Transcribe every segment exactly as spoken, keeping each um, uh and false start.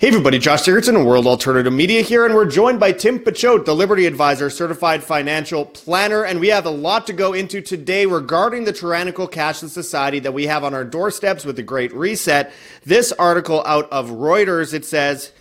Hey everybody, Josh Sigurdsson of World Alternative Media here, and we're joined by Tim Pachot, the Liberty Advisor, certified financial planner, and we have a lot to go into today regarding the tyrannical cashless society that we have on our doorsteps with the Great Reset. This article out of Reuters, it says,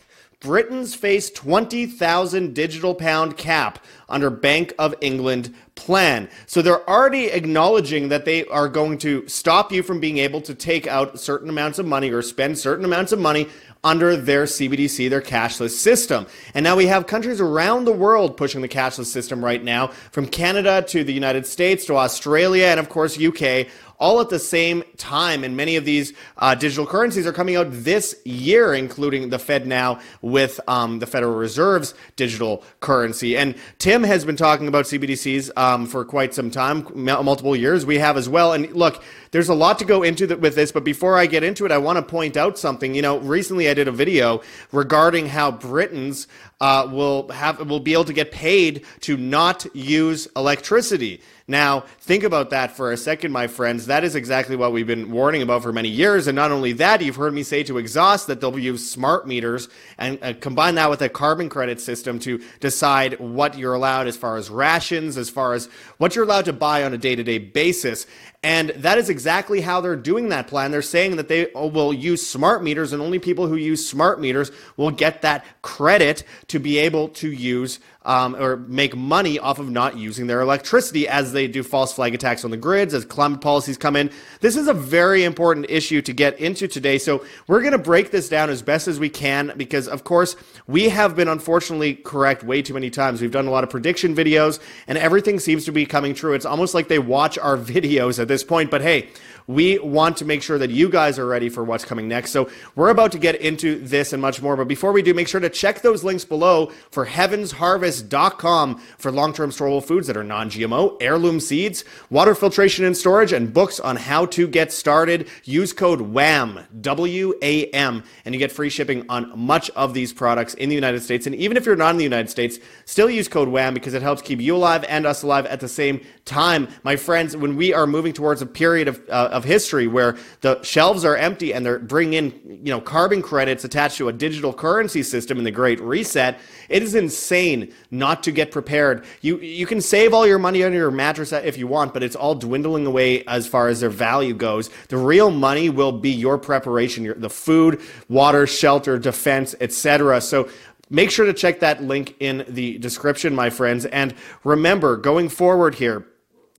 Britain's face twenty thousand digital pound cap under Bank of England plan. So they're already acknowledging that they are going to stop you from being able to take out certain amounts of money or spend certain amounts of money under their C B D C, their cashless system. And now we have countries around the world pushing the cashless system right now, from Canada to the United States to Australia and, of course, U K, all at the same time. And many of these uh, digital currencies are coming out this year, including the Fed now with um, the Federal Reserve's digital currency. And Tim has been talking about C B D Cs um, for quite some time, multiple years. We have as well. And look, there's a lot to go into the, with this. But before I get into it, I want to point out something. You know, recently I did a video regarding how Britons uh, will have will be able to get paid to not use electricity. Now, think about that for a second, my friends. That is exactly what we've been warning about for many years. And not only that, you've heard me say to exhaust that they'll use smart meters and uh, combine that with a carbon credit system to decide what you're allowed as far as rations, as far as what you're allowed to buy on a day-to-day basis. And that is exactly how they're doing that plan. They're saying that they will use smart meters, and only people who use smart meters will get that credit to be able to use Um, or make money off of not using their electricity, as they do false flag attacks on the grids, as climate policies come in. This is a very important issue to get into today. So we're going to break this down as best as we can, because of course we have been unfortunately correct way too many times. We've done a lot of prediction videos and everything seems to be coming true. It's almost like they watch our videos at this point, but hey, we want to make sure that you guys are ready for what's coming next. So we're about to get into this and much more. But before we do, make sure to check those links below for Heaven's Harvest dot com for long-term storable foods that are non-G M O, heirloom seeds, water filtration and storage, and books on how to get started. Use code W A M, W A M, and you get free shipping on much of these products in the United States. And even if you're not in the United States, still use code W A M, because it helps keep you alive and us alive at the same time. My friends, when we are moving towards a period of uh, of history where the shelves are empty and they're bringing in, you know, carbon credits attached to a digital currency system in the Great Reset, it is insane not to get prepared. You you can save all your money under your mattress if you want, but it's all dwindling away as far as their value goes. The real money will be your preparation, your, the food, water, shelter, defense, et cetera. So make sure to check that link in the description, my friends. And remember, going forward here,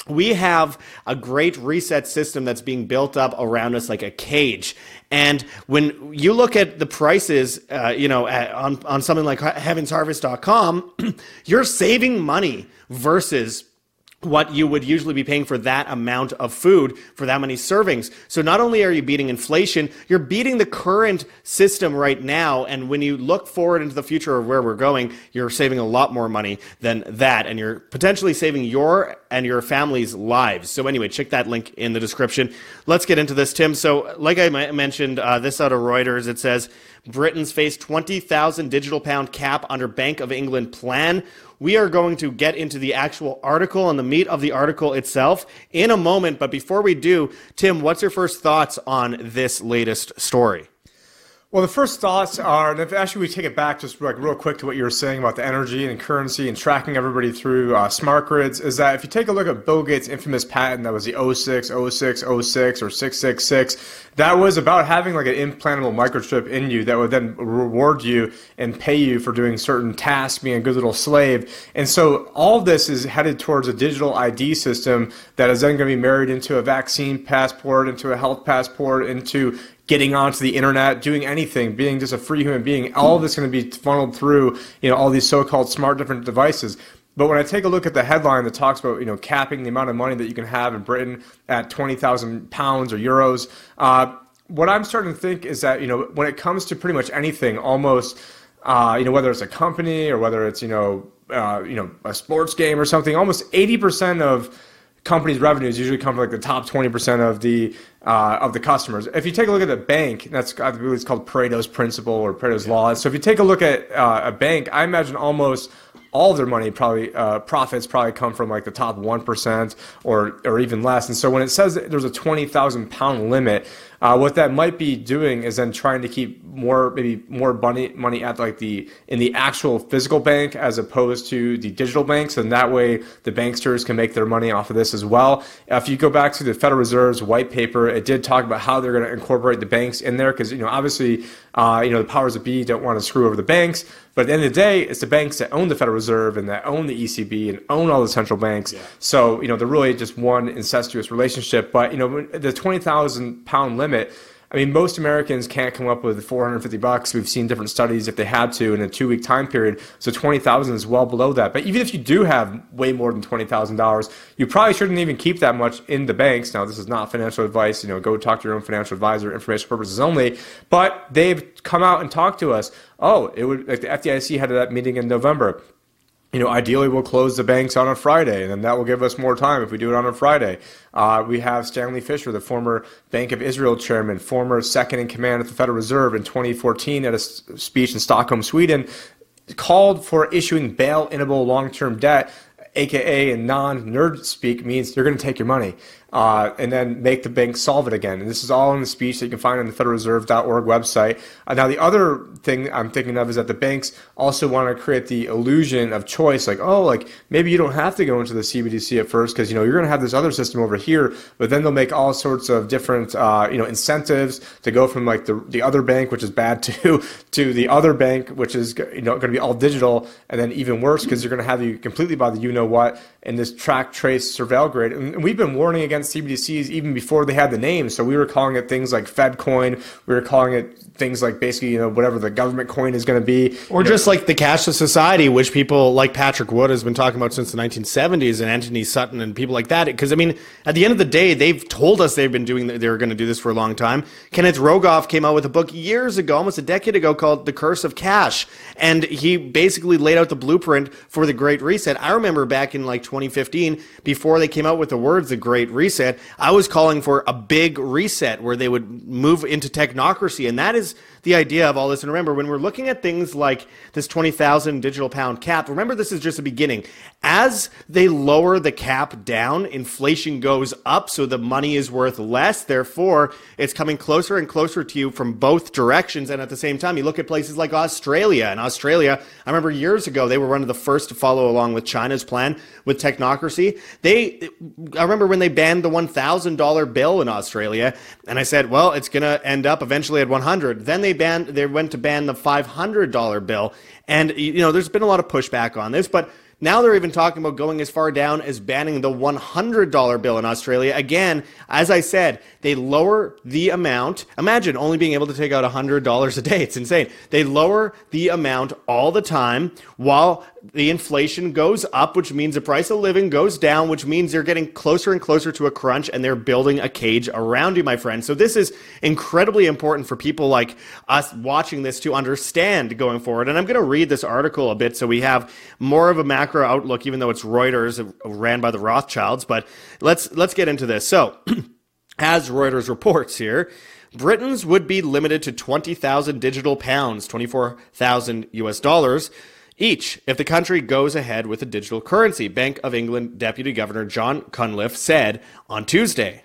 we have a Great Reset system that's being built up around us like a cage. And when you look at the prices, uh, you know, at, on, on something like heavens harvest dot com, you're saving money versus what you would usually be paying for that amount of food, for that many servings. So not only are you beating inflation, you're beating the current system right now. And when you look forward into the future of where we're going, you're saving a lot more money than that. And you're potentially saving your and your family's lives. So anyway, check that link in the description. Let's get into this, Tim. So like I mentioned, uh, this out of Reuters, it says, Britain's faced twenty thousand digital pound cap under Bank of England plan. We are going to get into the actual article and the meat of the article itself in a moment. But before we do, Tim, what's your first thoughts on this latest story? Well, the first thoughts are, and if actually we take it back just like real quick to what you were saying about the energy and currency and tracking everybody through uh, smart grids, is that if you take a look at Bill Gates' infamous patent that was the oh six oh six oh six or six six six, that was about having like an implantable microchip in you that would then reward you and pay you for doing certain tasks, being a good little slave. And so all this is headed towards a digital I D system that is then going to be married into a vaccine passport, into a health passport, into getting onto the internet, doing anything, being just a free human being. All of this is going to be funneled through, you know, all these so-called smart different devices. But when I take a look at the headline that talks about, you know, capping the amount of money that you can have in Britain at twenty thousand pounds or euros, uh, what I'm starting to think is that, you know, when it comes to pretty much anything, almost, uh, you know, whether it's a company or whether it's, you know, uh, you know, a sports game or something, almost eighty percent of companies' revenues usually come from like the top twenty percent of the uh, of the customers. If you take a look at the bank, that's I believe it's called Pareto's principle or Pareto's yeah. law. So if you take a look at uh, a bank, I imagine almost all of their money probably uh, profits probably come from like the top one percent or or even less. And so when it says that there's a twenty thousand pound limit, Uh, what that might be doing is then trying to keep more, maybe more money, money at like the in the actual physical bank as opposed to the digital banks, and that way the banksters can make their money off of this as well. If you go back to the Federal Reserve's white paper, it did talk about how they're going to incorporate the banks in there because you know obviously uh, you know the powers that be don't want to screw over the banks. But at the end of the day, it's the banks that own the Federal Reserve and that own the E C B and own all the central banks. Yeah. So, you know, they're really just one incestuous relationship. But, you know, the twenty thousand pound limit, I mean, most Americans can't come up with four hundred fifty bucks. We've seen different studies if they had to in a two-week time period. So twenty thousand is well below that. But even if you do have way more than twenty thousand dollars, you probably shouldn't even keep that much in the banks. Now, this is not financial advice. You know, go talk to your own financial advisor, information purposes only. But they've come out and talked to us. Oh, it would like the F D I C had that meeting in November. You know, ideally, we'll close the banks on a Friday, and then that will give us more time if we do it on a Friday. Uh, we have Stanley Fisher, the former Bank of Israel chairman, former second in command at the Federal Reserve in twenty fourteen at a speech in Stockholm, Sweden, called for issuing bail-inable long-term debt, a k a in non-nerd speak means you're going to take your money uh, and then make the bank solve it again. And this is all in the speech that you can find on the federal reserve dot org website. Uh, now, the other thing I'm thinking of is that the banks also want to create the illusion of choice, like, oh, like maybe you don't have to go into the C B D C at first because, you know, you're going to have this other system over here, but then they'll make all sorts of different, uh, you know, incentives to go from like the, the other bank, which is bad, to, to the other bank, which is, you know, going to be all digital, and then even worse because you're going to have you completely by the you know what in this track, trace, surveil grid. And we've been warning against C B D Cs even before they had the name. So we were calling it things like FedCoin. We were calling it things like basically, you know, whatever the government coin is going to be. Or you just know. Like the cashless society, which people like Patrick Wood has been talking about since the nineteen seventies, and Anthony Sutton and people like that. Because, I mean, at the end of the day, they've told us they've been doing, they were going to do this for a long time. Kenneth Rogoff came out with a book years ago, almost a decade ago, called The Curse of Cash. And he basically laid out the blueprint for the Great Reset. I remember back in like twenty fifteen, before they came out with the words, the Great Reset, I was calling for a big reset where they would move into technocracy. And that is the idea of all this. And remember, when we're looking at things like this twenty thousand digital pound cap, remember this is just the beginning. As they lower the cap down, inflation goes up, so the money is worth less. Therefore, it's coming closer and closer to you from both directions. And at the same time, you look at places like Australia. And Australia, I remember years ago, they were one of the first to follow along with China's plan with technocracy. They, I remember when they banned the one thousand dollar bill in Australia, and I said, well, it's going to end up eventually at one hundred. Then they banned, they went to ban the five hundred dollar bill. And, you know, there's been a lot of pushback on this, but now they're even talking about going as far down as banning the one hundred dollar bill in Australia. Again, as I said, they lower the amount. Imagine only being able to take out one hundred dollars a day. It's insane. They lower the amount all the time while the inflation goes up, which means the price of living goes down, which means they're getting closer and closer to a crunch, and they're building a cage around you, my friend. So this is incredibly important for people like us watching this to understand going forward. And I'm going to read this article a bit so we have more of a macro outlook, even though it's Reuters, ran by the Rothschilds. But let's let's get into this. So as Reuters reports here, Britons would be limited to twenty thousand digital pounds, twenty-four thousand U S dollars each, if the country goes ahead with a digital currency, Bank of England Deputy Governor John Cunliffe said on Tuesday.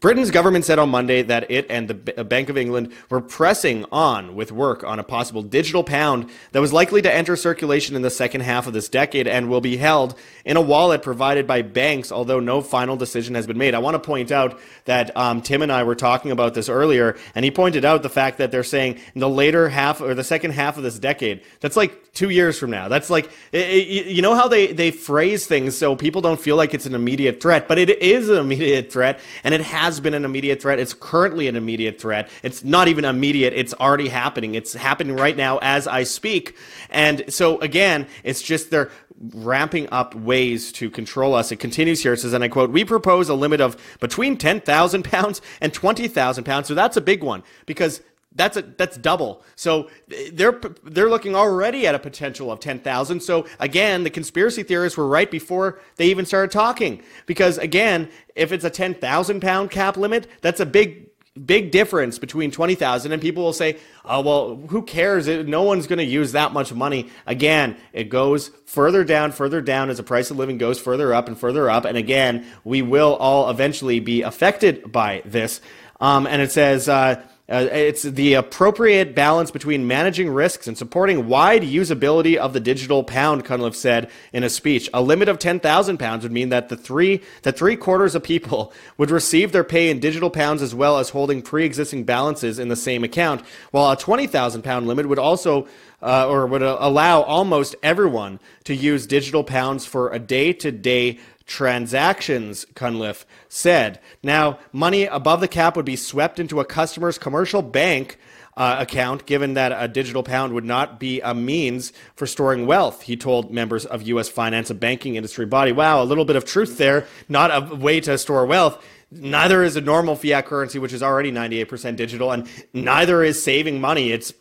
Britain's government said on Monday that it and the Bank of England were pressing on with work on a possible digital pound that was likely to enter circulation in the second half of this decade and will be held in a wallet provided by banks, although no final decision has been made. I want to point out that um, Tim and I were talking about this earlier, and he pointed out the fact that they're saying in the later half or the second half of this decade. That's like two years from now. That's like, you know how they, they phrase things so people don't feel like it's an immediate threat, but it is an immediate threat, and it has been an immediate threat. It's currently an immediate threat. It's not even immediate. It's already happening. It's happening right now as I speak. And so again, it's just they're ramping up ways to control us. It continues here. It says, and I quote, we propose a limit of between ten thousand pounds and twenty thousand pounds. So that's a big one because That's a, that's double. So they're, they're looking already at a potential of ten thousand. So again, the conspiracy theorists were right before they even started talking, because again, if it's a ten thousand pound cap limit, that's a big, big difference between twenty thousand, and people will say, oh, well, who cares? No one's going to use that much money. Again, it goes further down, further down as the price of living goes further up and further up. And again, we will all eventually be affected by this. Um, and it says uh, uh, it's the appropriate balance between managing risks and supporting wide usability of the digital pound, Cunliffe said in a speech. A limit of ten thousand pounds would mean that the three that three quarters of people would receive their pay in digital pounds as well as holding pre-existing balances in the same account, while a twenty thousand pound limit would also Uh, or would uh, allow almost everyone to use digital pounds for a day-to-day transactions, Cunliffe said. Now, money above the cap would be swept into a customer's commercial bank uh, account, given that a digital pound would not be a means for storing wealth, he told members of U S finance and banking industry body. Wow, a little bit of truth there. Not a way to store wealth. Neither is a normal fiat currency, which is already ninety-eight percent digital, and neither is saving money. It's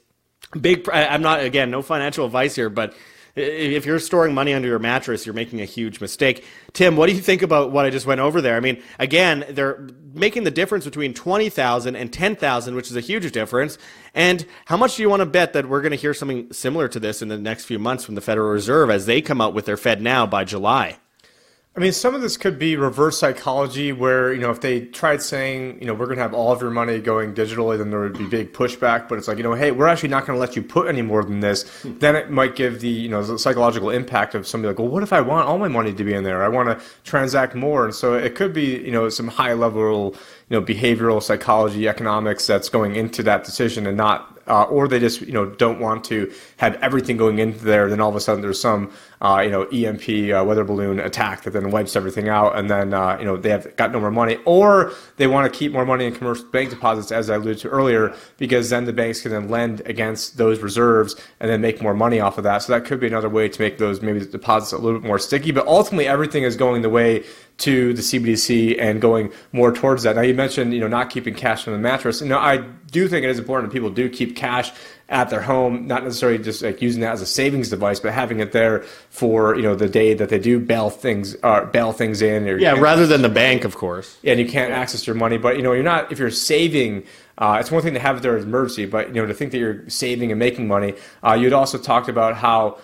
Big, I'm not, again, no financial advice here, but if you're storing money under your mattress, you're making a huge mistake. Tim, what do you think about what I just went over there? I mean, again, they're making the difference between twenty thousand and ten thousand, which is a huge difference. And how much do you want to bet that we're going to hear something similar to this in the next few months from the Federal Reserve as they come out with their Fed Now by July? I mean, some of this could be reverse psychology where, you know, if they tried saying, you know, we're going to have all of your money going digitally, then there would be big pushback. But it's like, you know, hey, we're actually not going to let you put any more than this. Then it might give the, you know, the psychological impact of somebody like, well, what if I want all my money to be in there? I want to transact more. And so it could be, you know, some high level, you know, behavioral psychology, economics that's going into that decision and not. Uh, or they just, you know, don't want to have everything going into there. Then all of a sudden, there's some, uh, you know, E M P uh, weather balloon attack that then wipes everything out, and then uh, you know they have got no more money, or they want to keep more money in commercial bank deposits, as I alluded to earlier, because then the banks can then lend against those reserves and then make more money off of that. So that could be another way to make those maybe deposits a little bit more sticky. But ultimately, everything is going the way to the C B D C and going more towards that. Now, you mentioned, you know, not keeping cash on the mattress. You know, I do think it is important that people do keep cash at their home, not necessarily just like using that as a savings device, but having it there for, you know, the day that they do bail things or uh, bail things in. Or yeah, rather than the bank, of course. Yeah, and you can't access your money, but, you know, you're not, if you're saving, uh, it's one thing to have it there as an emergency, but, you know, to think that you're saving and making money. Uh, you'd also talked about how,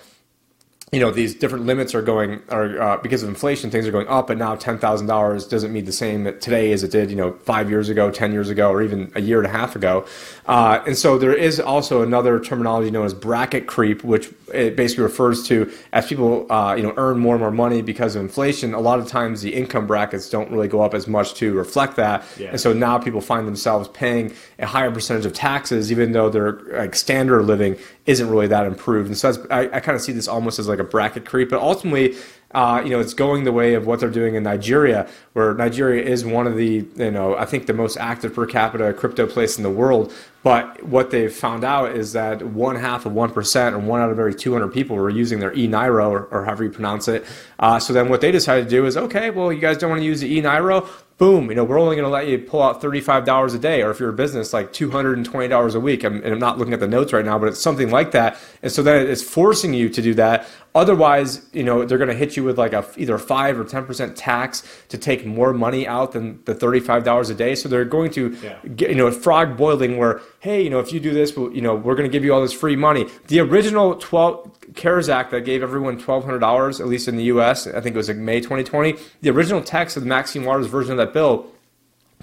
you know, these different limits are going, are uh, because of inflation, things are going up, and now ten thousand dollars doesn't mean the same today as it did, you know, five years ago, ten years ago, or even a year and a half ago. Uh, and so there is also another terminology known as bracket creep, which it basically refers to as people, uh, you know, earn more and more money because of inflation. A lot of times the income brackets don't really go up as much to reflect that. Yeah. And so now people find themselves paying a higher percentage of taxes, even though their like standard of living isn't really that improved. And so that's, I, I kind of see this almost as like a bracket creep, but ultimately, uh, you know, it's going the way of what they're doing in Nigeria, where Nigeria is one of the, you know, I think the most active per capita crypto place in the world. But what they've found out is that one half of one percent or one out of every two hundred people were using their eNaira, or, or however you pronounce it. Uh, so then what they decided to do is, okay, well, you guys don't want to use the eNaira? Boom, you know, we're only going to let you pull out thirty-five dollars a day, or if you're a business, like two hundred twenty dollars a week. I'm, and I'm not looking at the notes right now, but it's something like that. And so then it's forcing you to do that. Otherwise, you know, they're going to hit you with like a either five or ten percent tax to take more money out than the thirty-five dollars a day. So they're going to, yeah. get, you know, frog boiling where, hey, you know, if you do this, well, you know, we're going to give you all this free money. The original twelve CARES Act that gave everyone twelve hundred dollars, at least in the U S, I think it was like May twenty twenty, the original text of the Maxine Waters version of that bill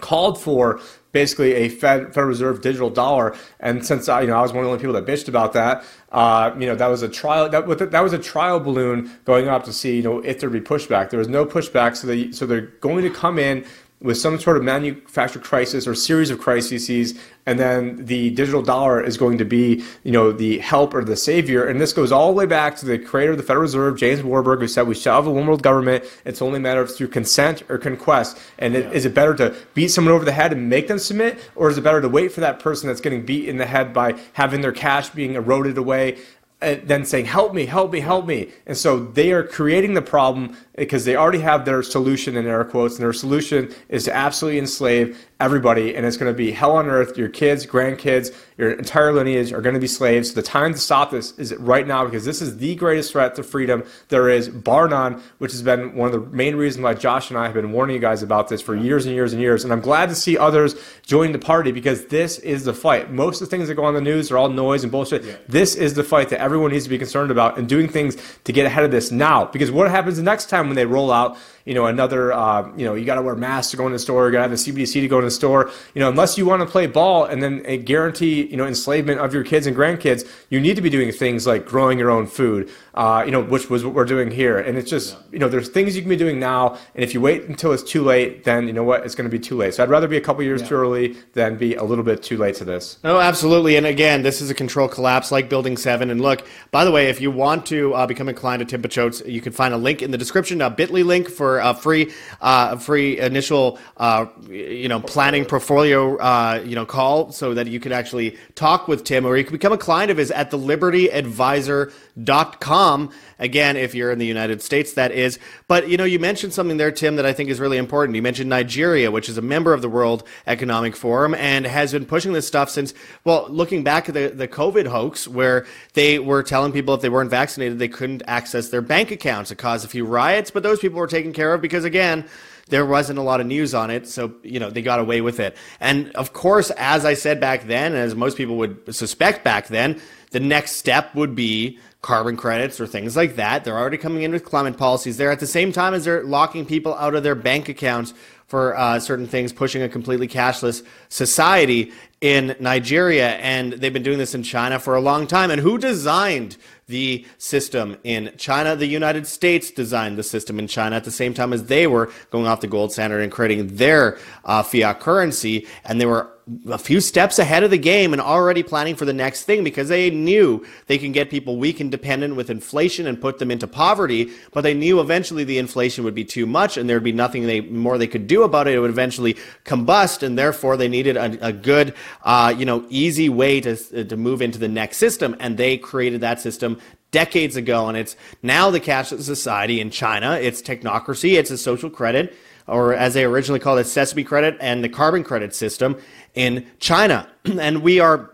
called for basically a Fed, Federal Reserve digital dollar, and since I, you know, I was one of the only people that bitched about that, uh, you know, that was a trial. That, that was a trial balloon going up to see, you know, if there'd be pushback. There was no pushback, so they, so they're going to come in with some sort of manufactured crisis or series of crises, and then the digital dollar is going to be, you know, the help or the savior. And this goes all the way back to the creator of the Federal Reserve, James Warburg, who said we shall have a one world government. It's only a matter of through consent or conquest. And it, yeah. is it better to beat someone over the head and make them submit, or is it better to wait for that person that's getting beat in the head by having their cash being eroded away, and then saying, help me, help me, help me? And so they are creating the problem because they already have their solution in air quotes, and their solution is to absolutely enslave everybody, and it's going to be hell on earth. Your kids, grandkids, your entire lineage are going to be slaves. So the time to stop this is right now, because this is the greatest threat to freedom there is, bar none, which has been one of the main reasons why Josh and I have been warning you guys about this for years and years and years. And I'm glad to see others join the party, because this is the fight. Most of the things that go on the news are all noise and bullshit. Yeah. This is the fight that everyone needs to be concerned about, and doing things to get ahead of this now, because what happens the next time when they roll out, you know, another, uh, you know, you got to wear masks to go in the store, you got to have the C B D C to go in the store. You know, unless you want to play ball and then a guarantee, you know, enslavement of your kids and grandkids, you need to be doing things like growing your own food, uh, you know, which was what we're doing here. And it's just, you know, there's things you can be doing now. And if you wait until it's too late, then you know what, it's going to be too late. So I'd rather be a couple years yeah. too early than be a little bit too late to this. No, absolutely. And again, this is a control collapse like Building seven. And look, by the way, if you want to uh, become inclined to Tim Pachot's, you can find a link in the description, a bit dot l y link for a free, uh, free initial, uh, you know, planning portfolio, uh, you know, call so that you can actually talk with Tim, or you can become a client of his at the liberty advisor dot com. Again, if you're in the United States, that is. But, you know, you mentioned something there, Tim, that I think is really important. You mentioned Nigeria, which is a member of the World Economic Forum and has been pushing this stuff since, well, looking back at the, the COVID hoax, where they were telling people if they weren't vaccinated, they couldn't access their bank accounts. It caused a few riots, but those people were taken care of because, again, there wasn't a lot of news on it, so, you know, they got away with it. And, of course, as I said back then, as most people would suspect back then, the next step would be carbon credits or things like that. They're already coming in with climate policies there at the same time as they're locking people out of their bank accounts for uh, certain things, pushing a completely cashless society in Nigeria. And they've been doing this in China for a long time. And who designed the system in China? The United States designed the system in China at the same time as they were going off the gold standard and creating their uh, fiat currency. And they were a few steps ahead of the game and already planning for the next thing because they knew they can get people weak and dependent with inflation and put them into poverty, but they knew eventually the inflation would be too much and there'd be nothing they more they could do about it. It would eventually combust, and therefore they needed a, a good, uh, you know, easy way to, to move into the next system, and they created that system decades ago, and it's now the cashless society in China. It's technocracy. It's a social credit, or as they originally called it, Sesame credit and the carbon credit system in China. And we are,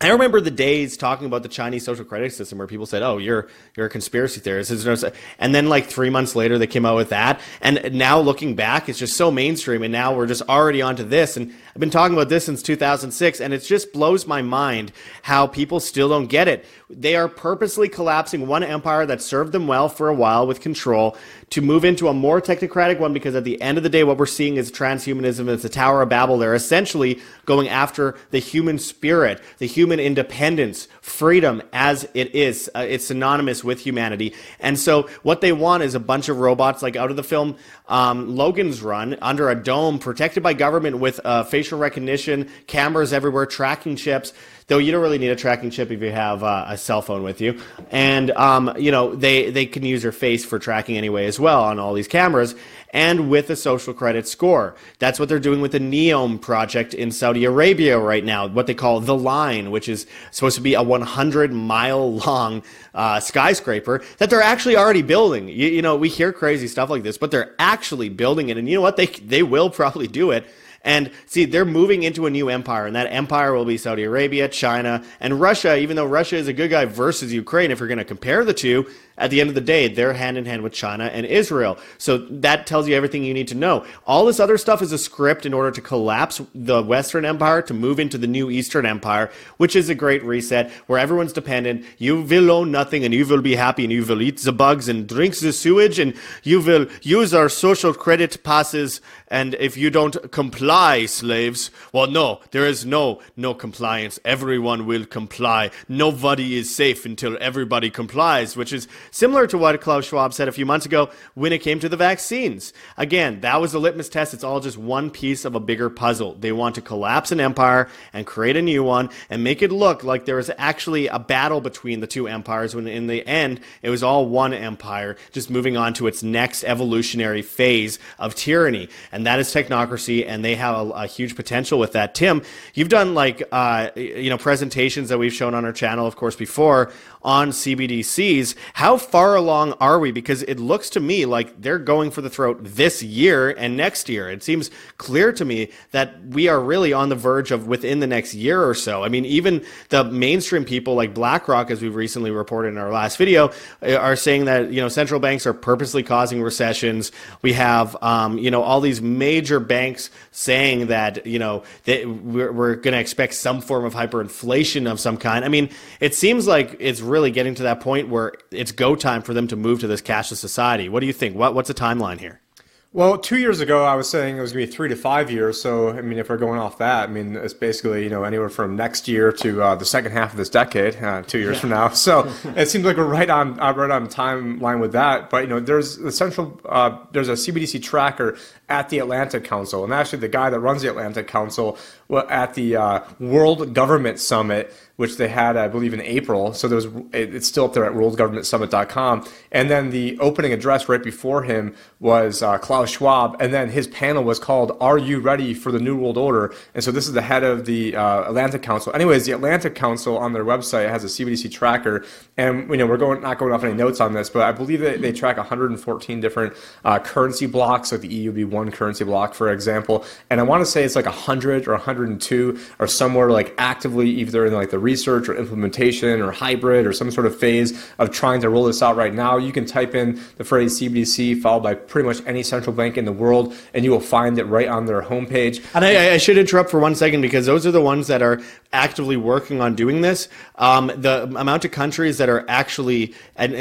I remember the days talking about the Chinese social credit system where people said, oh, you're you're a conspiracy theorist. And then like three months later, they came out with that. And now looking back, it's just so mainstream. And now we're just already onto this. And I've been talking about this since two thousand six. And it just blows my mind how people still don't get it. They are purposely collapsing one empire that served them well for a while with control to move into a more technocratic one, because at the end of the day, what we're seeing is transhumanism. It's the Tower of Babel. They're essentially going after the human spirit, the human independence, freedom as it is. Uh, it's synonymous with humanity. And so what they want is a bunch of robots like out of the film um, Logan's Run, under a dome, protected by government with uh, facial recognition, cameras everywhere, tracking chips. Though you don't really need a tracking chip if you have uh, a cell phone with you. And, um, you know, they, they can use your face for tracking anyway as well on all these cameras, and with a social credit score. That's what they're doing with the NEOM project in Saudi Arabia right now, what they call The Line, which is supposed to be a one hundred mile long uh, skyscraper that they're actually already building. You, you know, we hear crazy stuff like this, but they're actually building it. And you know what? They, they will probably do it. And see, they're moving into a new empire, and that empire will be Saudi Arabia, China, and Russia, even though Russia is a good guy versus Ukraine. If you're going to compare the two, at the end of the day, they're hand in hand with China and Israel. So that tells you everything you need to know. All this other stuff is a script in order to collapse the Western empire to move into the new Eastern empire, which is a great reset where everyone's dependent. You will own nothing, and you will be happy, and you will eat the bugs and drink the sewage, and you will use our social credit passes. And if you don't comply, slaves, well, no, there is no no compliance. Everyone will comply. Nobody is safe until everybody complies, which is similar to what Klaus Schwab said a few months ago when it came to the vaccines. Again, that was the litmus test. It's all just one piece of a bigger puzzle. They want to collapse an empire and create a new one and make it look like there was actually a battle between the two empires, when in the end it was all one empire just moving on to its next evolutionary phase of tyranny, and that is technocracy. And they have have a, a huge potential with that. Tim, you've done like, uh, you know, presentations that we've shown on our channel, of course, before on C B D Cs. How far along are we? Because it looks to me like they're going for the throat this year and next year. It seems clear to me that we are really on the verge of within the next year or so. I mean, even the mainstream people like BlackRock, as we've recently reported in our last video, are saying that, you know, central banks are purposely causing recessions. We have, um, you know, all these major banks saying saying that, you know, that we're, we're going to expect some form of hyperinflation of some kind. I mean, it seems like it's really getting to that point where it's go time for them to move to this cashless society. What do you think? What, what's the timeline here? Well, two years ago, I was saying it was going to be three to five years. So, I mean, if we're going off that, I mean, it's basically, you know, anywhere from next year to uh, the second half of this decade, uh, two years yeah. from now. So it seems like we're right on uh, right on timeline with that. But, you know, there's the central, uh, there's a C B D C tracker at the Atlantic Council. And actually, the guy that runs the Atlantic Council well, at the uh, World Government Summit, which they had, I believe, in April. So there was, it's still up there at world government summit dot com. And then the opening address right before him was uh, Klaus Schwab. And then his panel was called, Are You Ready for the New World Order? And so this is the head of the uh, Atlantic Council. Anyways, the Atlantic Council on their website has a C B D C tracker. And you know, we're going not going off any notes on this, but I believe that they track one hundred fourteen different uh, currency blocks. So the E U would be one currency block, for example. And I want to say it's like one hundred or one hundred two or somewhere like actively either in like the research or implementation or hybrid or some sort of phase of trying to roll this out right now. You can type in the phrase C B D C followed by pretty much any central bank in the world, and you will find it right on their homepage. And I, I should interrupt for one second because those are the ones that are actively working on doing this. Um, the amount of countries that are actually at,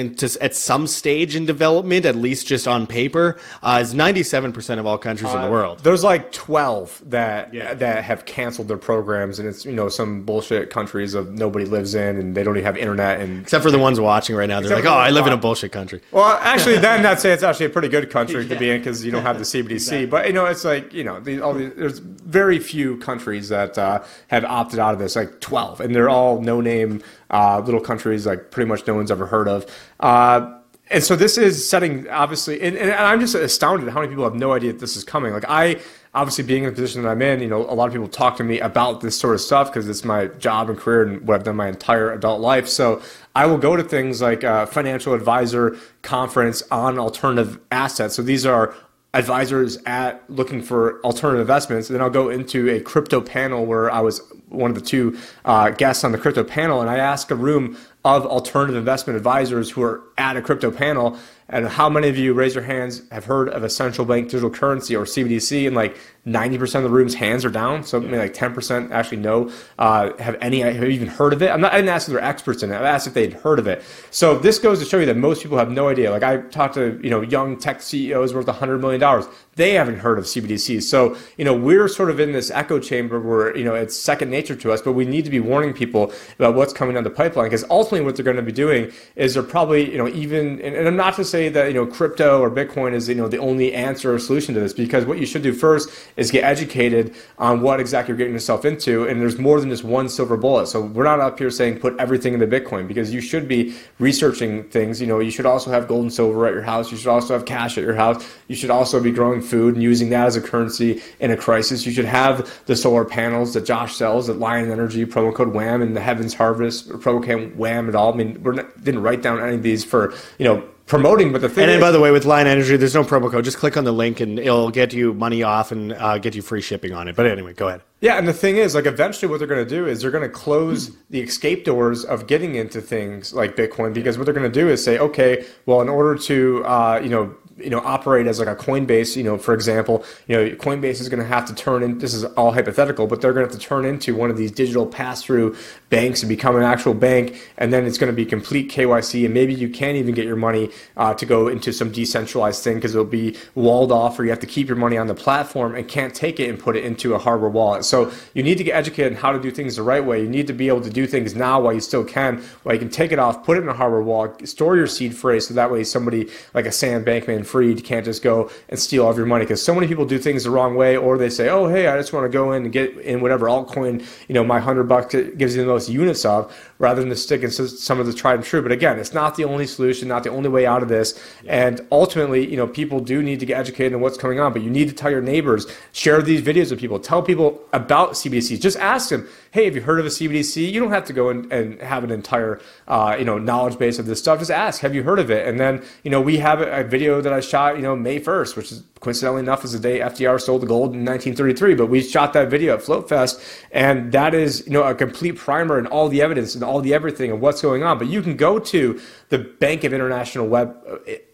at some stage in development, at least just on paper, uh, is ninety-seven percent of all countries uh, in the world. There's like twelve that yeah. that have canceled their programs, and it's, you know, some bullshit countries of nobody lives in and they don't even have internet. And except for the ones watching right now, they're except like, oh, I live in a bullshit country. Well, actually, then I'd say it's actually a pretty good country yeah. to be in because you don't have the C B D C. Exactly. But, you know, it's like, you know, the, all the, there's very few countries that uh, have opted out of this, like twelve, and they're all no-name uh, little countries like pretty much no one's ever heard of. Uh, and so this is setting, obviously, and, and I'm just astounded at how many people have no idea that this is coming. Like, I... Obviously, being in the position that I'm in, you know, a lot of people talk to me about this sort of stuff because it's my job and career and what I've done my entire adult life. So I will go to things like a financial advisor conference on alternative assets. So these are advisors at looking for alternative investments. And then I'll go into a crypto panel where I was one of the two uh, guests on the crypto panel. And I ask a room of alternative investment advisors who are at a crypto panel. And how many of you, raise your hands, have heard of a central bank digital currency or C B D C? And like ninety percent of the room's hands are down. So maybe like ten percent actually know, uh, have any, have even heard of it. I'm not, I didn't ask if they're experts in it. I asked if they'd heard of it. So this goes to show you that most people have no idea. Like I talked to, you know, young tech C E Os worth one hundred million dollars. They haven't heard of C B D C. So, you know, we're sort of in this echo chamber where, you know, it's second nature to us, but we need to be warning people about what's coming down the pipeline because ultimately what they're going to be doing is they're probably, you know, even, and, and I'm not to say that, you know, crypto or Bitcoin is, you know, the only answer or solution to this, because what you should do first is get educated on what exactly you're getting yourself into. And there's more than just one silver bullet. So we're not up here saying put everything into Bitcoin because you should be researching things. You know, you should also have gold and silver at your house. You should also have cash at your house. You should also be growing food and using that as a currency in a crisis. You should have the solar panels that Josh sells at Lion Energy, promo code W A M, and the Heaven's Harvest, promo code W A M at all. I mean, we didn't write down any of these for, you know, promoting, but the thing. And then, is, by the way, with Lion Energy, there's no promo code. Just click on the link, and it'll get you money off and uh, get you free shipping on it. But anyway, go ahead. Yeah, and the thing is, like, eventually, what they're going to do is they're going to close the escape doors of getting into things like Bitcoin, because what they're going to do is say, okay, well, in order to, uh, you know. you know, operate as like a Coinbase, you know, for example, you know, Coinbase is going to have to turn in, this is all hypothetical, but they're going to have to turn into one of these digital pass-through banks and become an actual bank. And then it's going to be complete K Y C. And maybe you can't even get your money uh, to go into some decentralized thing because it'll be walled off, or you have to keep your money on the platform and can't take it and put it into a hardware wallet. So you need to get educated on how to do things the right way. You need to be able to do things now while you still can, while you can take it off, put it in a hardware wallet, store your seed phrase. So that way somebody like a Sam Bankman Freed can't just go and steal all of your money, because so many people do things the wrong way, or they say, oh, hey, I just want to go in and get in whatever altcoin, you know, my hundred bucks gives you the most units of, rather than to stick in some of the tried and true. But again, it's not the only solution, not the only way out of this. Yeah. And ultimately, you know, people do need to get educated on what's coming on, but you need to tell your neighbors, share these videos with people, tell people about C B D Cs. Just ask them, hey, have you heard of a C B D C? You don't have to go in and have an entire, uh, you know, knowledge base of this stuff. Just ask, have you heard of it? And then, you know, we have a, a video that I shot, you know, May first, which is coincidentally enough is the day F D R sold the gold in nineteen thirty-three. But we shot that video at Float Fest, and that is, you know, a complete primer and all the evidence and all the everything of what's going on. But you can go to the Bank of International Web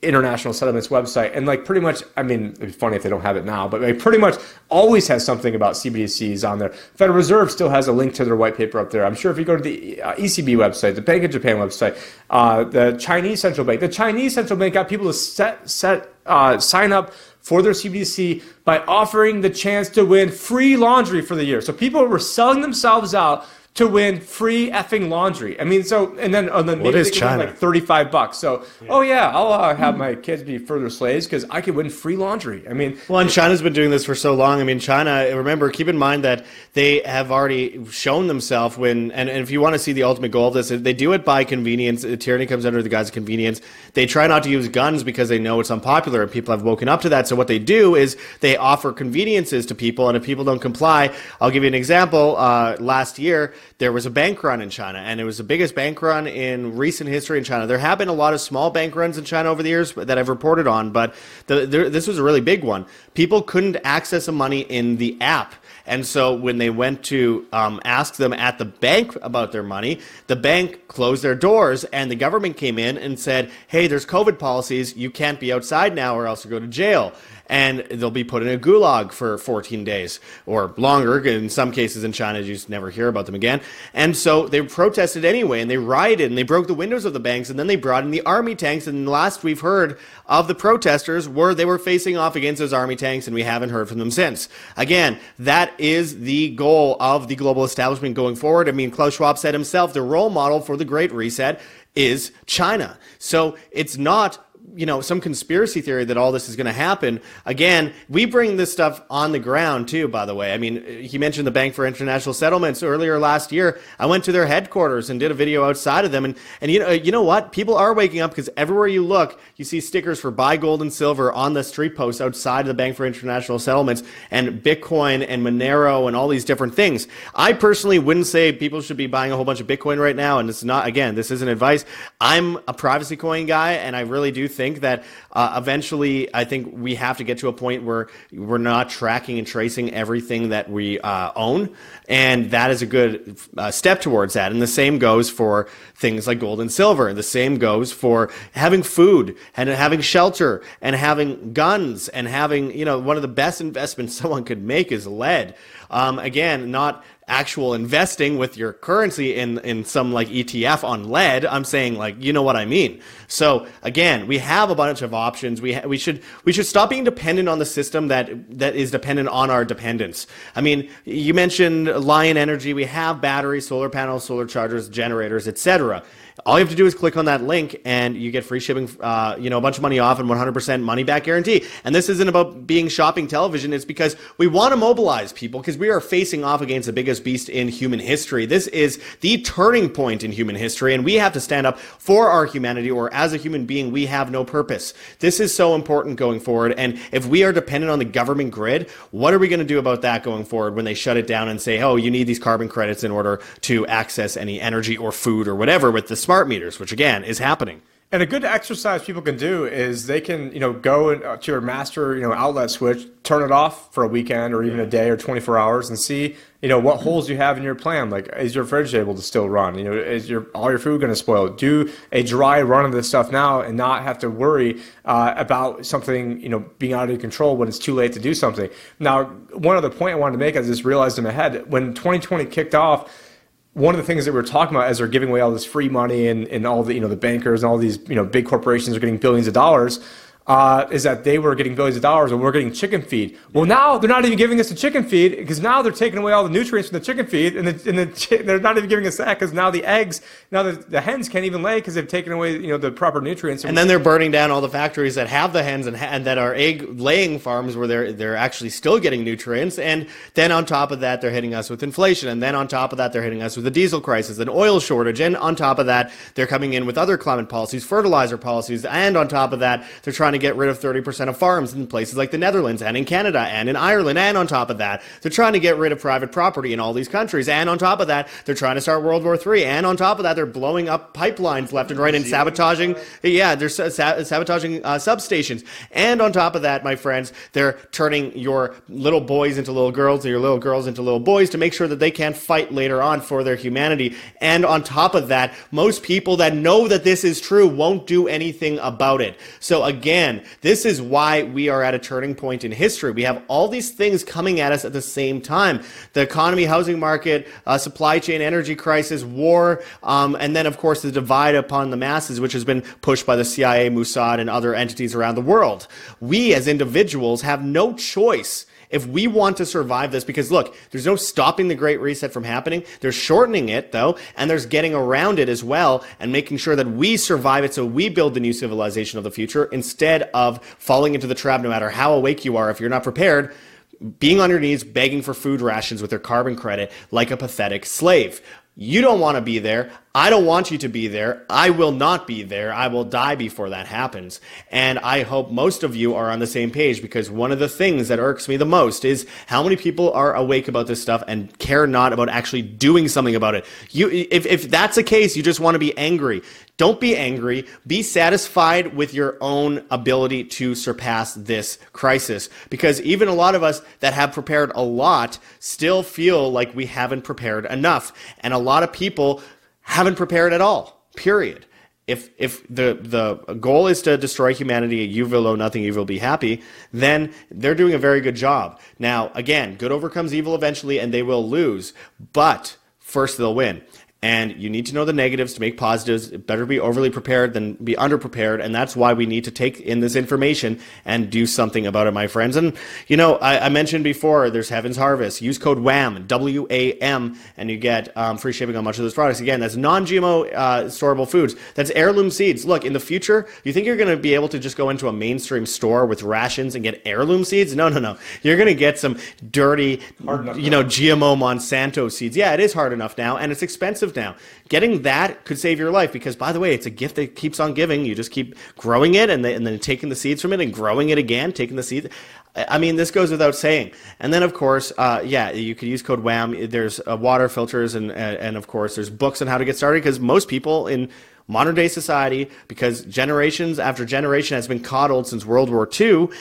International Settlements website, and like pretty much, I mean, it'd be funny if they don't have it now, but they pretty much always has something about C B D Cs on there. Federal Reserve still has a link to their white paper up there. I'm sure if you go to the E C B website, the Bank of Japan website, uh, the Chinese Central Bank, the Chinese Central Bank got people to set set uh, sign up for their C B D C by offering the chance to win free laundry for the year. So people were selling themselves out to win free effing laundry. I mean, so, and then, and then maybe they can win like thirty-five bucks. So, yeah. oh yeah, I'll uh, have my kids be further slaves because I could win free laundry. I mean. Well, and China's been doing this for so long. I mean, China, remember, keep in mind that they have already shown themselves when, and, and if you want to see the ultimate goal of this, they do it by convenience. Tyranny comes under the guise of convenience. They try not to use guns because they know it's unpopular and people have woken up to that. So what they do is they offer conveniences to people, and if people don't comply, I'll give you an example. Uh, last year, there was a bank run in China, and it was the biggest bank run in recent history in China. There have been a lot of small bank runs in China over the years that I've reported on, but the, the, this was a really big one. People couldn't access the money in the app. And so when they went to um, ask them at the bank about their money, the bank closed their doors, and the government came in and said, hey, there's COVID policies. You can't be outside now or else you go to jail. And they'll be put in a gulag for fourteen days or longer. In some cases in China, you just never hear about them again. And so they protested anyway, and they rioted, and they broke the windows of the banks, and then they brought in the army tanks. And last we've heard of the protesters were they were facing off against those army tanks, and we haven't heard from them since. Again, that is the goal of the global establishment going forward. I mean, Klaus Schwab said himself, the role model for the Great Reset is China. So it's not, you know, some conspiracy theory that all this is going to happen. Again, we bring this stuff on the ground too, by the way. I mean, he mentioned the Bank for International Settlements earlier last year. I went to their headquarters and did a video outside of them. And, and you know, you know what? People are waking up, because everywhere you look, you see stickers for buy gold and silver on the street posts outside of the Bank for International Settlements, and Bitcoin and Monero and all these different things. I personally wouldn't say people should be buying a whole bunch of Bitcoin right now. And it's not, again, this isn't advice. I'm a privacy coin guy, and I really do think think that uh, eventually I think we have to get to a point where we're not tracking and tracing everything that we uh, own, and that is a good uh, step towards that. And the same goes for things like gold and silver, and the same goes for having food and having shelter and having guns and having, you know, one of the best investments someone could make is lead. Um, again, not actual investing with your currency in, in some like E T F on lead. I'm saying, like, you know what I mean? So again, we have a bunch of options. We ha- we should we should stop being dependent on the system that that is dependent on our dependence. I mean, you mentioned Lion Energy. We have batteries, solar panels, solar chargers, generators, et cetera. All you have to do is click on that link, and you get free shipping, uh, you know, a bunch of money off and one hundred percent money back guarantee. And this isn't about being shopping television. It's because we want to mobilize people, because we are facing off against the biggest beast in human history. This is the turning point in human history, and we have to stand up for our humanity, or as a human being, we have no purpose. This is so important going forward. And if we are dependent on the government grid, what are we going to do about that going forward when they shut it down and say, oh, you need these carbon credits in order to access any energy or food or whatever with the smart meters, which again is happening. And a good exercise people can do is they can, you know, go in, uh, to your master, you know, outlet switch, turn it off for a weekend or even a day or twenty-four hours, and see, you know, what holes you have in your plan. Like, is your fridge able to still run? You know, is your all your food going to spoil? Do a dry run of this stuff now and not have to worry uh, about something, you know, being out of your control when it's too late to do something. Now, one other point I wanted to make, I just realized in my head, when twenty twenty kicked off, one of the things that we were talking about as they're giving away all this free money and, and all the, you know, the bankers and all these, you know, big corporations are getting billions of dollars, uh, is that they were getting billions of dollars and we're getting chicken feed. Well, now they're not even giving us the chicken feed, because now they're taking away all the nutrients from the chicken feed, and, the, and the, they're not even giving us that, because now the eggs, now the, the hens can't even lay because they've taken away, you know, the proper nutrients. And, and then they're burning down all the factories that have the hens and, and that are egg laying farms where they're, they're actually still getting nutrients. And then on top of that, they're hitting us with inflation. And then on top of that, they're hitting us with the diesel crisis, an oil shortage. And on top of that, they're coming in with other climate policies, fertilizer policies. And on top of that, they're trying to get rid of thirty percent of farms in places like the Netherlands and in Canada and in Ireland. And on top of that, they're trying to get rid of private property in all these countries. And on top of that, they're trying to start World War Three. And on top of that, they're blowing up pipelines left and right and sabotaging. Yeah, they're sabotaging uh, substations. And on top of that, my friends, they're turning your little boys into little girls and your little girls into little boys to make sure that they can't fight later on for their humanity. And on top of that, most people that know that this is true won't do anything about it. So again, again, this is why we are at a turning point in history. We have all these things coming at us at the same time. The economy, housing market, uh, supply chain, energy crisis, war, um, and then, of course, the divide upon the masses, which has been pushed by the C I A, Mossad, and other entities around the world. We, as individuals, have no choice if we want to survive this, because look, there's no stopping the Great Reset from happening. There's shortening it, though, and there's getting around it as well and making sure that we survive it so we build the new civilization of the future instead of falling into the trap, no matter how awake you are, if you're not prepared, being on your knees, begging for food rations with your carbon credit like a pathetic slave. You don't want to be there. I don't want you to be there. I will not be there. I will die before that happens. And I hope most of you are on the same page, because one of the things that irks me the most is how many people are awake about this stuff and care not about actually doing something about it. You, if, if that's the case, you just want to be angry. Don't be angry. Be satisfied with your own ability to surpass this crisis, because even a lot of us that have prepared a lot still feel like we haven't prepared enough. And a lot of people haven't prepared at all, period. If if the, the goal is to destroy humanity, you will owe nothing, you will be happy, then they're doing a very good job. Now, again, good overcomes evil eventually, and they will lose. But first, they'll win. And you need to know the negatives to make positives. It better be overly prepared than be underprepared. And that's why we need to take in this information and do something about it, my friends. And, you know, I, I mentioned before, there's Heaven's Harvest. Use code W A M, W A M, and you get um, free shipping on much of those products. Again, that's non-G M O uh, storable foods. That's heirloom seeds. Look, in the future, you think you're going to be able to just go into a mainstream store with rations and get heirloom seeds? No, no, no. You're going to get some dirty, you know, G M O Monsanto seeds. Yeah, it is hard enough now, and it's expensive now. Getting that could save your life, because, by the way, it's a gift that keeps on giving. You just keep growing it and, they, and then taking the seeds from it and growing it again, taking the seeds. I mean, this goes without saying. And then, of course, uh, yeah, you could use code W A M. There's uh, water filters and, and, and, of course, there's books on how to get started, because most people in modern day society, because generations after generation has been coddled since World War Two,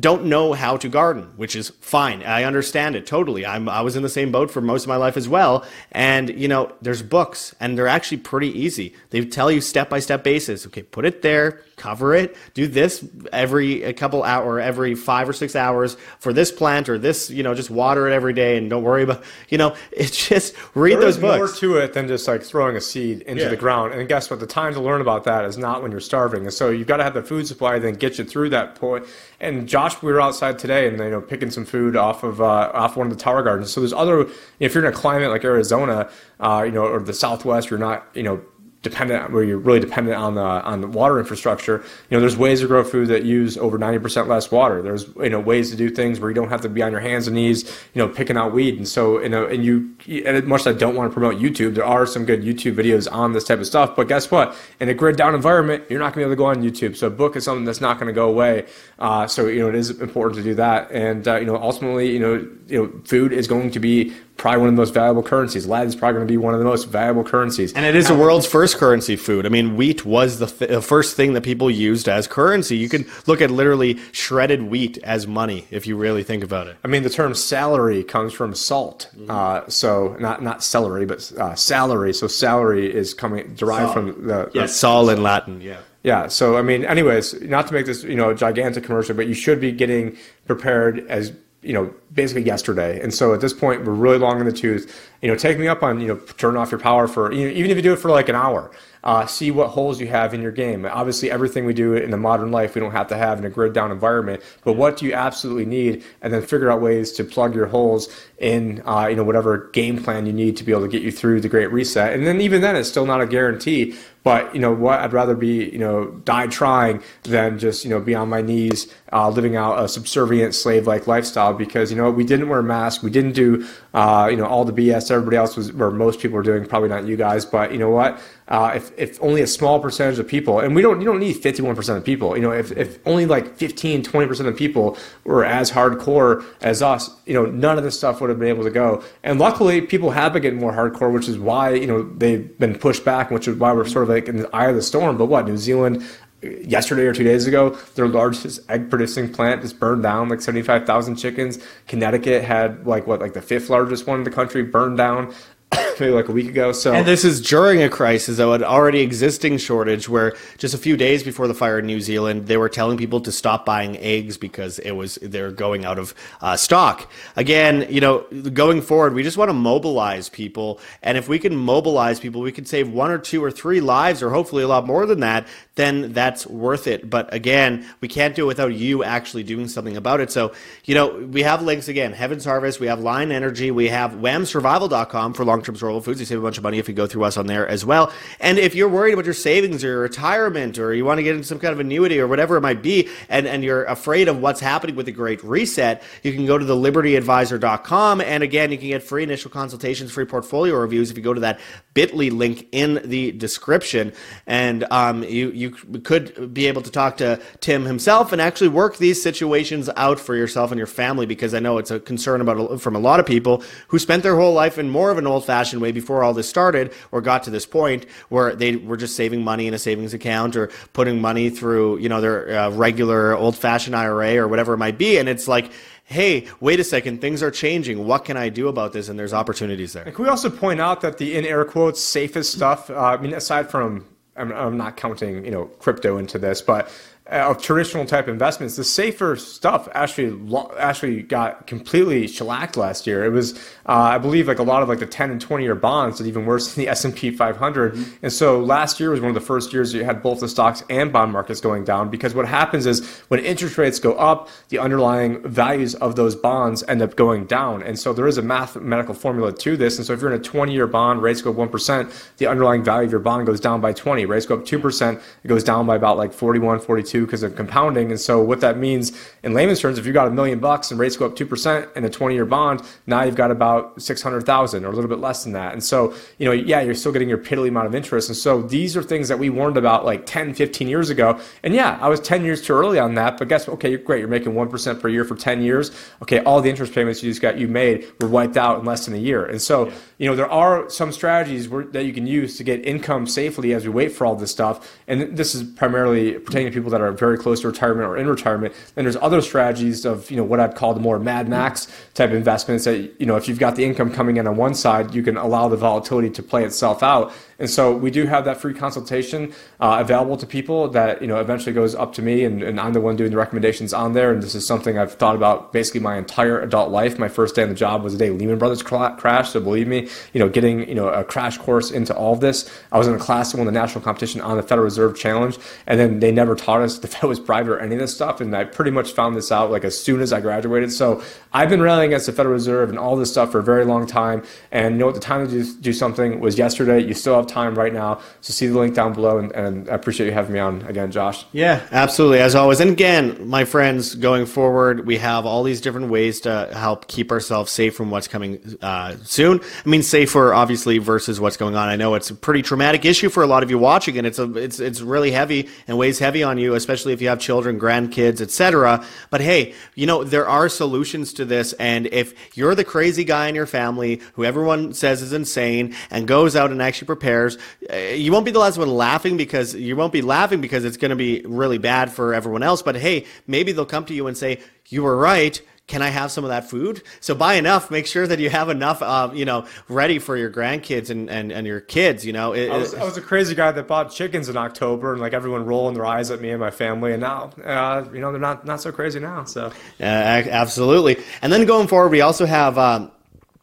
don't know how to garden, which is fine. I understand it totally. I'm, I was in the same boat for most of my life as well. And, you know, there's books, and they're actually pretty easy. They tell you step-by-step basis. Okay, put it there, cover it, do this every a couple hour, every five or six hours for this plant or this, you know, just water it every day and don't worry about, you know, it's just read those books. There's more to it than just like throwing a seed into yeah. the ground. And guess what? The time to learn about that is not when you're starving. And so you've got to have the food supply that gets you through that point. And Josh, we were outside today and, you know, picking some food off of uh, off one of the tower gardens. So there's other, if you're in a climate like Arizona, uh, you know, or the Southwest, you're not, you know, dependent where you're really dependent on the on the water infrastructure. You know, there's ways to grow food that use over ninety percent less water. There's, you know, ways to do things where you don't have to be on your hands and knees, you know, picking out weed. And so, you know, and you, and as much as I don't want to promote YouTube, there are some good YouTube videos on this type of stuff. But guess what? In a grid down environment, you're not gonna be able to go on YouTube. So a book is something that's not gonna go away. Uh, so, you know, it is important to do that. And uh, you know, ultimately, you know, you know, food is going to be probably one of the most valuable currencies. Lead is probably going to be one of the most valuable currencies. And it is now, the world's first currency food. I mean, wheat was the, th- the first thing that people used as currency. You can look at literally shredded wheat as money if you really think about it. I mean, the term salary comes from salt. Mm-hmm. Uh, so not not celery, but uh, salary. So salary is coming derived Sol. from the... Yeah, the, sol in Latin, yeah. Yeah. So, I mean, anyways, not to make this, you know, a gigantic commercial, but you should be getting prepared as... you know, basically yesterday. And so at this point, we're really long in the tooth. You know, take me up on, you know, turn off your power for, you know, even if you do it for like an hour, uh, see what holes you have in your game. Obviously, everything we do in the modern life, we don't have to have in a grid down environment, but what do you absolutely need? And then figure out ways to plug your holes in, uh, you know, whatever game plan you need to be able to get you through the Great Reset. And then even then, it's still not a guarantee, but, you know, what I'd rather be, you know, die trying than just, you know, be on my knees, uh, living out a subservient slave-like lifestyle, because, you know, we didn't wear masks. We didn't do, uh, you know, all the B S everybody else was, or most people were doing, probably not you guys, but you know what? Uh, if, if only a small percentage of people, and we don't, you don't need fifty-one percent of people, you know, if, if only like fifteen, twenty percent of people were as hardcore as us, you know, none of this stuff would have been able to go. And luckily people have been getting more hardcore, which is why, you know, they've been pushed back, which is why we're sort of like in the eye of the storm. But what, New Zealand, yesterday or two days ago, their largest egg-producing plant just burned down, like seventy-five thousand chickens. Connecticut had like what, like the fifth largest one in the country burned down. maybe like a week ago. So, and this is during a crisis, though, an already existing shortage where just a few days before the fire in New Zealand, they were telling people to stop buying eggs because it was they're going out of uh, stock. Again, you know, going forward, we just want to mobilize people. And if we can mobilize people, we can save one or two or three lives, or hopefully a lot more than that, then that's worth it. But again, we can't do it without you actually doing something about it. So, you know, we have links again, Heaven's Harvest, we have Lion Energy, we have W A M survival dot com for long-term storable foods. You save a bunch of money if you go through us on there as well. And if you're worried about your savings or your retirement, or you want to get into some kind of annuity or whatever it might be, and, and you're afraid of what's happening with the Great Reset, you can go to the liberty advisor dot com. And again, you can get free initial consultations, free portfolio reviews if you go to that bit dot l y link in the description. And um, you, you could be able to talk to Tim himself and actually work these situations out for yourself and your family, because I know it's a concern about from a lot of people who spent their whole life in more of an old-fashioned way before all this started, or got to this point where they were just saving money in a savings account or putting money through, you know, their uh, regular old-fashioned I R A or whatever it might be. And it's like, hey, wait a second, things are changing. What can I do about this? And there's opportunities there. And can we also point out that the, in air quotes, safest stuff, uh, I mean, aside from, I'm, I'm not counting, you know, crypto into this, but of uh, traditional type investments, the safer stuff actually actually got completely shellacked last year. It was, uh, I believe, like a lot of like the ten and twenty year bonds, and even worse than the S and P five hundred. Mm-hmm. And so last year was one of the first years you had both the stocks and bond markets going down, because what happens is when interest rates go up, the underlying values of those bonds end up going down. And so there is a mathematical formula to this. And so if you're in a twenty year bond, rates go one percent, the underlying value of your bond goes down by twenty. Rates go up two percent, it goes down by about like forty-one, forty-two. Because of compounding. And so what that means in layman's terms, if you got a million bucks and rates go up two percent in a twenty year bond, now you've got about six hundred thousand, or a little bit less than that. And so, you know, yeah, you're still getting your piddly amount of interest. And so these are things that we warned about like ten, fifteen years ago. And yeah, I was ten years too early on that, but guess what? Okay, you're great. You're making one percent per year for ten years. Okay, all the interest payments you just got, you made were wiped out in less than a year. And so, yeah. you know, there are some strategies where, that you can use to get income safely as we wait for all this stuff. And this is primarily pertaining to people that are very close to retirement or in retirement. And there's other strategies of, you know, what I'd call the more Mad Max type investments that, you know, if you've got the income coming in on one side, you can allow the volatility to play itself out. And so we do have that free consultation uh, available to people that, you know, eventually goes up to me, and, and I'm the one doing the recommendations on there. And this is something I've thought about basically my entire adult life. My first day on the job was the day Lehman Brothers crashed. So believe me, you know, getting, you know, a crash course into all of this. I was in a class that won the national competition on the Federal Reserve Challenge, and then they never taught us the Fed was private or any of this stuff. And I pretty much found this out like as soon as I graduated. So I've been railing against the Federal Reserve and all this stuff for a very long time. And you know what, the time to do, do something was yesterday. You still have time right now. So see the link down below. And, and I appreciate you having me on again, Josh. Yeah, absolutely. As always. And again, my friends, going forward, we have all these different ways to help keep ourselves safe from what's coming uh, soon. I mean, safer, obviously, versus what's going on. I know it's a pretty traumatic issue for a lot of you watching, and it's a, it's, it's really heavy and weighs heavy on you, especially if you have children, grandkids, et cetera. But hey, you know, there are solutions to this. And if you're the crazy guy in your family who everyone says is insane and goes out and actually prepares, you won't be the last one laughing, because you won't be laughing because it's going to be really bad for everyone else. But hey, maybe they'll come to you and say, you were right. Can I have some of that food? So buy enough. Make sure that you have enough, uh, you know, ready for your grandkids and, and, and your kids, you know. It, I, was, I was a crazy guy that bought chickens in October, and like everyone rolling their eyes at me and my family. And now, uh, you know, they're not, not so crazy now. So uh, absolutely. And then going forward, we also have um,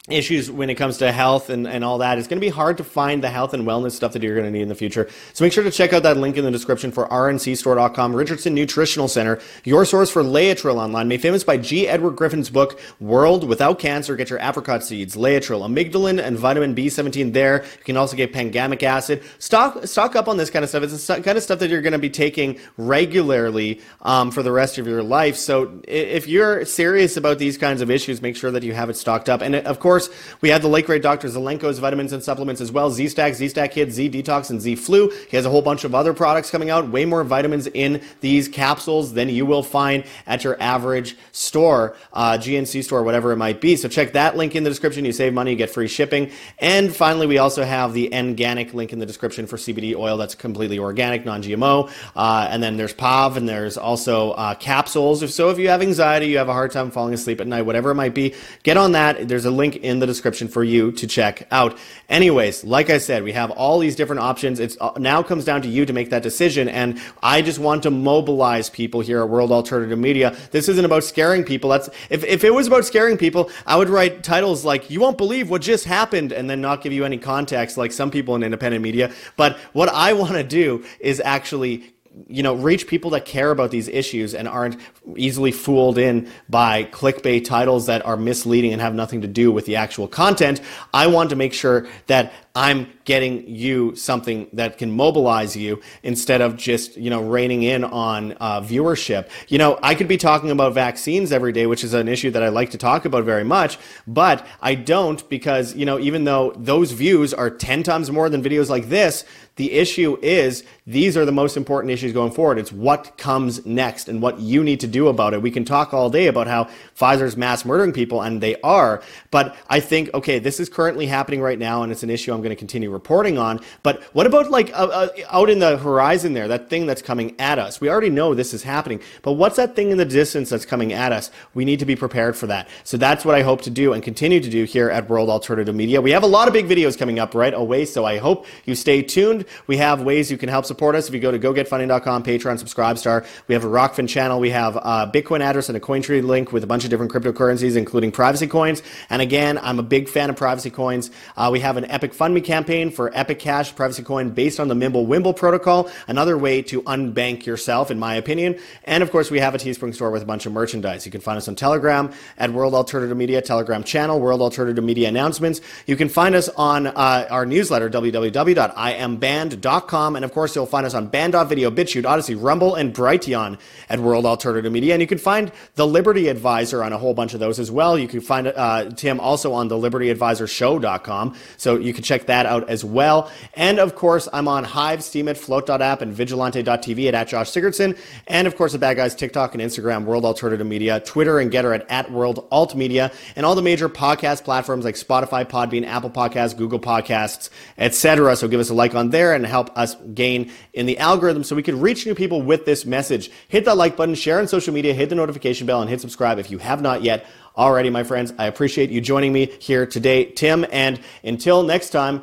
issues when it comes to health and, and all that. It's going to be hard to find the health and wellness stuff that you're going to need in the future. So make sure to check out that link in the description for R N C store dot com, Richardson Nutritional Center, your source for Laetril online, made famous by G. Edward Griffin's book, World Without Cancer. Get your apricot seeds, Laetril, amygdalin, and vitamin B seventeen there. You can also get pangamic acid. Stock, stock up on this kind of stuff. It's the kind of stuff that you're going to be taking regularly um, for the rest of your life. So if you're serious about these kinds of issues, make sure that you have it stocked up. And of course, we have the late great Doctor Zelenko's vitamins and supplements as well. Z-Stack, Z-Stack Kids, Z-Detox, and Z-Flu. He has a whole bunch of other products coming out. Way more vitamins in these capsules than you will find at your average store, uh, G N C store, whatever it might be. So check that link in the description. You save money, you get free shipping. And finally, we also have the N-Ganic link in the description for C B D oil that's completely organic, non-G M O. Uh, and then there's P A V, and there's also uh, capsules. If so, if you have anxiety, you have a hard time falling asleep at night, whatever it might be, get on that. There's a link in the description for you to check out. Anyways, like I said, we have all these different options. It's uh, now comes down to you to make that decision. And I just want to mobilize people here at World Alternative Media. This isn't about scaring people. That's if, if it was about scaring people, I would write titles like, "You won't believe what just happened," and then not give you any context like some people in independent media. But what I want to do is actually, you know, reach people that care about these issues and aren't easily fooled in by clickbait titles that are misleading and have nothing to do with the actual content. I want to make sure that I'm getting you something that can mobilize you instead of just, you know, reining in on uh, viewership. You know, I could be talking about vaccines every day, which is an issue that I like to talk about very much, but I don't because, you know, even though those views are ten times more than videos like this, the issue is these are the most important issues going forward. It's what comes next and what you need to do about it. We can talk all day about how Pfizer's mass murdering people, and they are, but I think, okay, this is currently happening right now and it's an issue I'm going to continue reporting on. But what about like uh, uh, out in the horizon there, that thing that's coming at us? We already know this is happening, but what's that thing in the distance that's coming at us? We need to be prepared for that. So that's what I hope to do and continue to do here at World Alternative Media. We have a lot of big videos coming up right away, so I hope you stay tuned. We have ways you can help support us. If you go to go get funding dot com, Patreon, Subscribestar, we have a Rockfin channel, we have a Bitcoin address and a Cointree link with a bunch of different cryptocurrencies, including privacy coins. And again, I'm a big fan of privacy coins. Uh, we have an Epic Fund Me campaign for Epic Cash privacy coin based on the Mimblewimble protocol, another way to unbank yourself, in my opinion. And of course, we have a Teespring store with a bunch of merchandise. You can find us on Telegram at World Alternative Media, Telegram channel, World Alternative Media announcements. You can find us on uh, our newsletter, w w w dot i m band dot com. And of course, you'll find us on band dot video, BitChute, Odyssey, Rumble, and Brighteon at World Alternative Media. And you can find The Liberty Advisor on a whole bunch of those as well. You can find uh, Tim also on the liberty advisor show dot com. So you can check that out as well. And of course, I'm on Hive, Steemit, Float dot app, and Vigilante dot t v at, at Josh Sigurdsson. And of course, the Bad Guys, TikTok and Instagram, World Alternative Media, Twitter and Getter at, at World Alt Media, and all the major podcast platforms like Spotify, Podbean, Apple Podcasts, Google Podcasts, et cetera. So give us a like on there and help us gain in the algorithm so we can reach new people with this message. Hit that like button, share on social media, hit the notification bell, and hit subscribe if you have not yet. Alrighty, my friends, I appreciate you joining me here today, Tim, and until next time,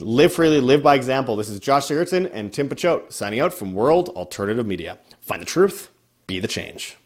live freely, live by example. This is Josh Sigurdsson and Tim Pachot signing out from World Alternative Media. Find the truth, be the change.